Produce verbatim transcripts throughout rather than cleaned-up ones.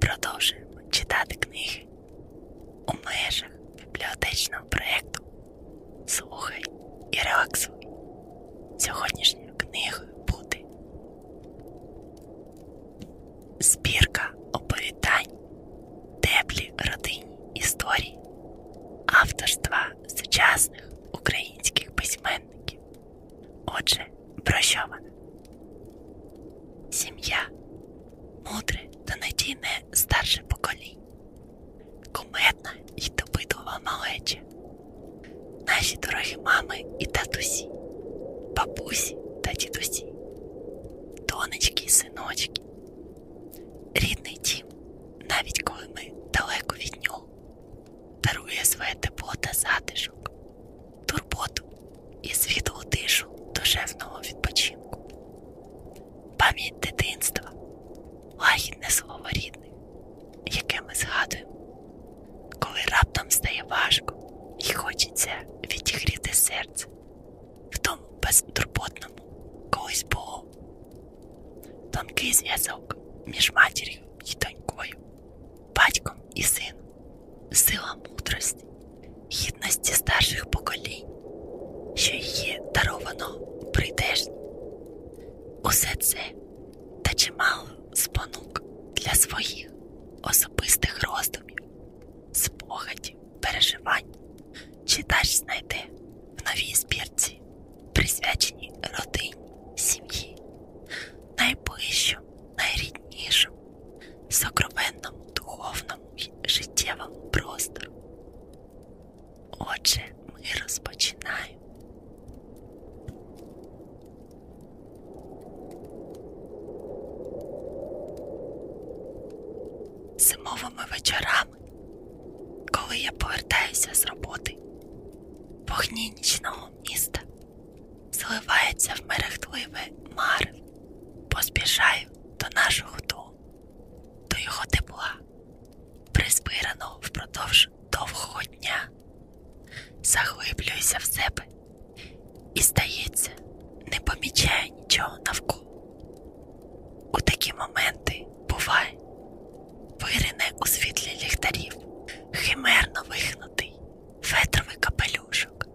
продовжуємо читати книги у межах бібліотечного проєкту «Слухай і релаксуй». Сьогоднішньою книгою буде збірка оповідань «Теплі родинні історії» авторства сучасних українських письменників. Отже, про що вона? Сім'я. Мудре та надійне старше покоління. Кумедна й допитлива малеча. Наші дорогі мами і татусі, бабусі та дідусі, донечки і синочки. Рідний дім, навіть коли ми далеко від нього, дарує своє тепло та затишок, турботу і світлу тишу душевного відпочинку. Пам'ять дитинства, лагідне слово рідних, яке ми згадуємо, коли раптом стає важко і хочеться відігріти серце в тому безтурботному колись було. Тонкий зв'язок між матір'ю і донькою, батьком і сином, сила мудрості, гідності старших поколінь, що її даровано прийдешні. Усе це та чимало спонук для своїх особистих роздумів, спогадів, переживань читач знайде в новій збірці, присвяченій родині, сім'ї, найближчому, найріднішому, сокровенному, духовному і життєвому простору. Отже, ми розпочинаємо. Зимовими вечорами, коли я повертаюся з роботи, вогні нічного міста зливаються в мерехтливе марево. Поспішаю до нашого дому, до його тепла, призбираного впродовж довгого дня. Заглиблююся в себе і, здається, не помічаю нічого навколо. У такі моменти буває, вирине у світлі ліхтарів химерно вихнутий фетровий капелюшок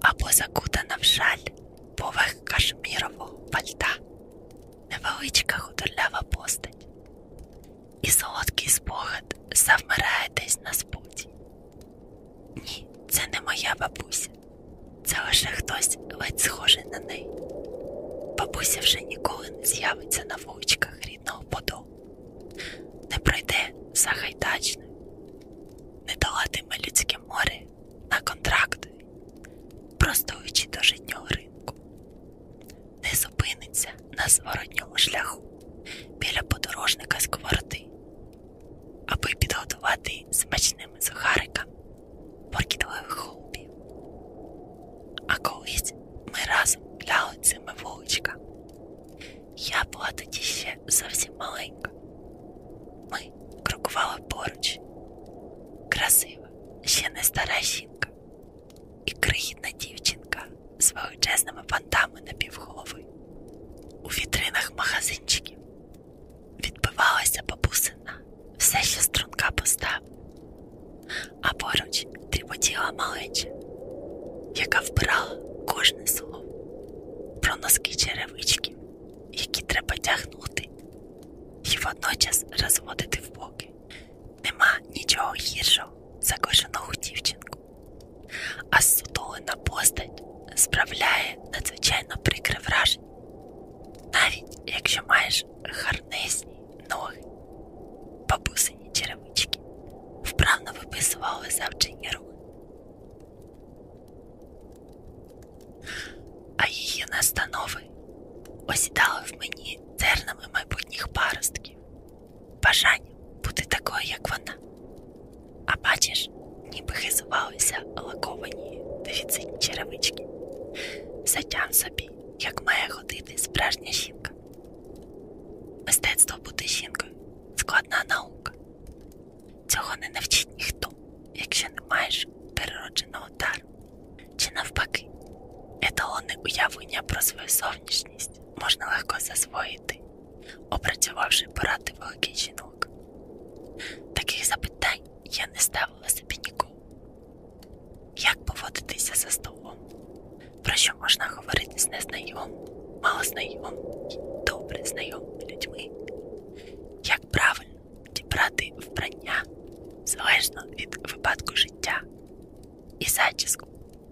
або закутана в шаль поверх кашмірового пальта невеличка худорлява постать. І солодкий спогад завмирає десь на спуті. Ні, це не моя бабуся. Це лише хтось ледь схожий на неї. Бабуся вже ніколи не з'явиться на вуличках рідного Подолу. Не пройде Сагайдачне, не долатиме Людське море на контрактові, простуючи до житнього ринку, не зупиниться на зворотньому шляху біля подорожника Сковороди, аби підготувати смачними сухариками поркітливих голубів. А колись ми разом гуляли цими вуличками. Я була тоді ще зовсім маленька. Ми крокували поруч. Красива, ще не стара жінка і крихітна дівчинка з величезними бантами на півголови. У вітринах магазинчиків відбивалася бабусина все ще струнка постава, а поруч тріпотіла малеча, яка вбирала кожне слово про носки черевичків, які треба тягнути і водночас розводити в боки. Нема нічого гіршого за кожаного дівчинку. А сутулена постать справляє надзвичайно прикре враження, навіть якщо маєш гарнесні ноги. Бабусині черевички вправно виписували завчені руки. А її настанови осідали в мені зернами майбутніх паростків, бажанням бути такою, як вона. А бачиш, ніби хизувалися лаковані дефіцитні черевички. Затям собі, як має ходити справжня жінка. Мистецтво бути жінкою – складна наука. Цього не навчить ніхто, якщо не маєш переродженого дару. Чи навпаки, еталонне уявлення про свою зовнішність можна легко засвоїти, опрацювавши поради великих жінок. я не ставила собі ніколи. Як поводитися за столом? Про що можна говорити з незнайомим, малознайомим, добре знайомими людьми? Як правильно підібрати вбрання, залежно від випадку життя і зачіску,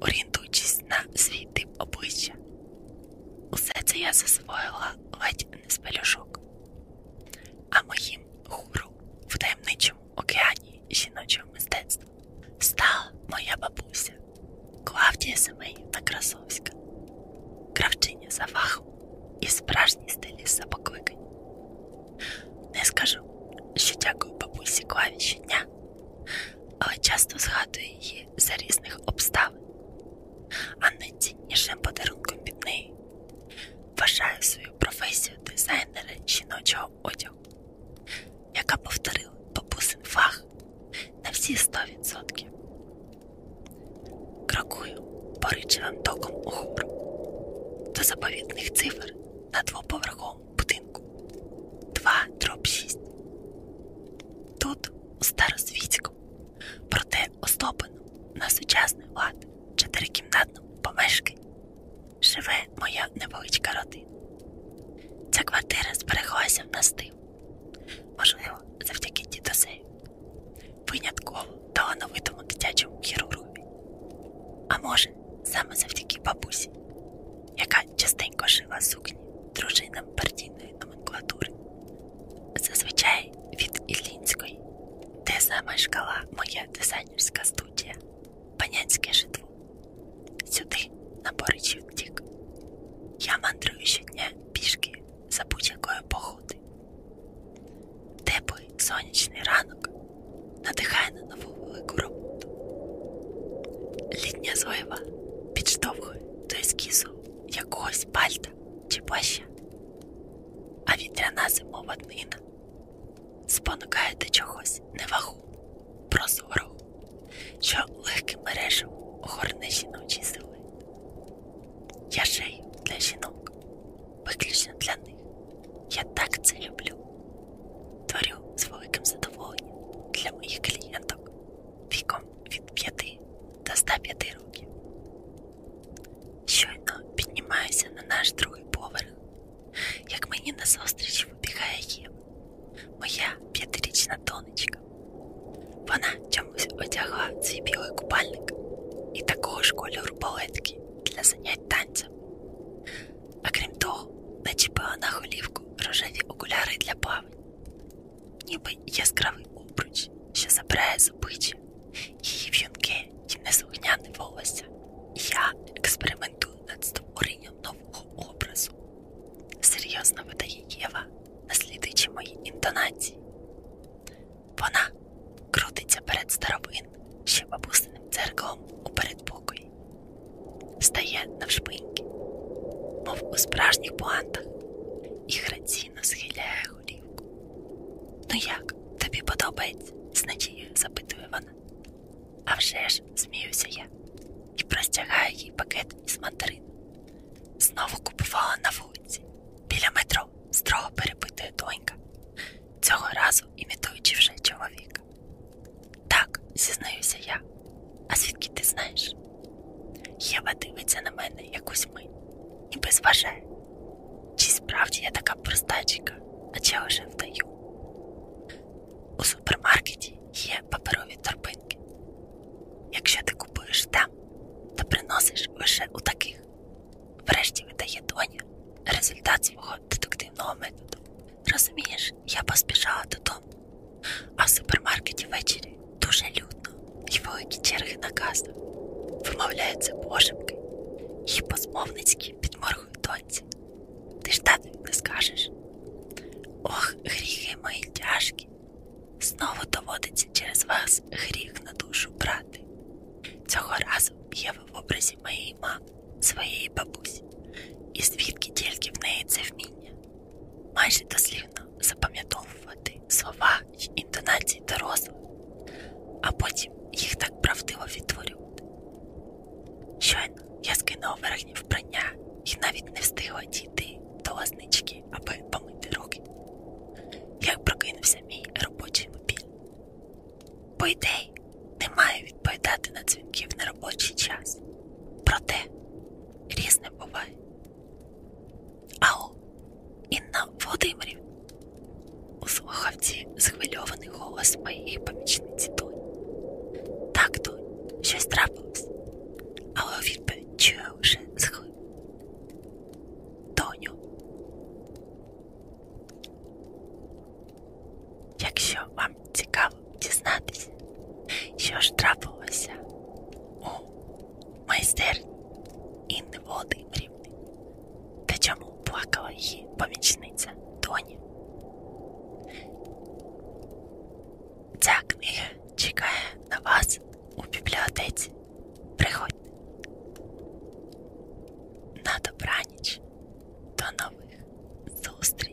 орієнтуючись на свій тип обличчя? Усе це я засвоїла ледь не з пелюшок. А моїм гуру в таємничому океані жіночого мистецтва стала моя бабуся Клавдія Семенівна Красовська, кравчиня за фахом і справжній стиліст за покликанням. Не скажу, що дякую бабусі Клаві щодня, але часто згадую її за різних обставин. А найціннішим подарунком від неї вважаю свою професію дизайнера жіночого одягу, яка повторила бабусин фах на всі сто відсотків. Крокую поричевим током угору до заповітних цифр на двоповерховому будинку два дроб шість. Тут, у старосвітському, проте оздобленому на сучасний лад чотирикімнатному помешканні, живе моя невеличка родина. Ця квартира збереглася в настил, можливо, завдяки дідусеві, винятково талановитому дитячому хірургові. А може, саме завдяки бабусі, яка частенько шила сукні дружинам партійної номенклатури. Зазвичай від Іллінської, де замешкала моя дизайнерська студія «Панянське житло». Сюди на Боричів втік. Я мандрую щодня пішки за будь-якої погоди. Теплий сонячний ранок надихає на нову велику роботу. Літня злива підштовхує до ескізу якогось пальта чи плаща, а вітряна зимова днина спонукає до чогось невагу, прозорого, що легким мережем огорне жіночі сили. Я шию для жінок, виключно для них. Я так це люблю. Творю з великим задоволенням для моїх клієнток віком від п'яти до ста п'яти років. Щойно піднімаюся на наш другий поверх, як мені назустріч вибігає Єва, моя п'ятирічна донечка. Вона чомусь одягла свій білий купальник і такого ж кольору балетки для занять танцем. А крім того, начепила на голівку рожеві окуляри для плавання, ніби яскравий обруч, що забирає з обличчя її в'юнке і неслухняне волосся. Я експериментую над створенням нового образу. Серйозно видає Єва, наслідуючи мої інтонації. Вона крутиться перед старовин, ще бабусиним дзеркалом у передпокої. Стає навшпиньки, мов у справжніх пуантах, і граційно схиляє голівку. «Ну як, тобі подобається?» – з надією запитує вона. «А вже ж!» – сміюся я і простягаю їй пакет із мандарин. «Знову купувала на вулиці, біля метро», – строго перепитує донька, цього разу імітуючи вже чоловіка. «Так», – зізнаюся я. «А звідки ти знаєш?» Єва дивиться на мене якусь мить, ніби зважає, чи справді я така простачка, а чи лише вдаю. У супермаркеті є паперові торбинки. Якщо ти купуєш там, то приносиш лише у таких. Врешті видає доня результат свого детективного методу. Розумієш, я поспішала додому, а в супермаркеті ввечері дуже людно і великі черги на касу. Вимовляються пошепки і позмовницькі підморгують доньці. Ти ж татові не скажеш. Ох, гріхи мої тяжкі. Знову доводиться через вас гріх на душу брати. Цього разу є в образі моєї мами, своєї бабусі. І звідки тільки в неї це вміння? Майже дослівно запам'ятовувати слова й інтонації дорослих, а потім їх так правдиво відтворювати. Щойно я скинула верхнє вбрання і навіть не встигла дійти до лазнички, аби помити руки, як прокинувся мій робочий мобіль. по ідеї, не маю відповідати на дзвінки в неробочий час. Проте, різне буває. Ау, Інна Володимирів. У слухавці схвильований голос моєї помічниці Дуні. Так, Дунь, щось трапилось, але у відповідь чую лише схлип. Доню, якщо вам цікаво дізнатися, що ж трапилося у майстерні Інни Володимирівни та чому плакала її помічниця Доня, ця книга чекає на вас у бібліотеці. Приходьте. На добраніч. До нових зустрічей.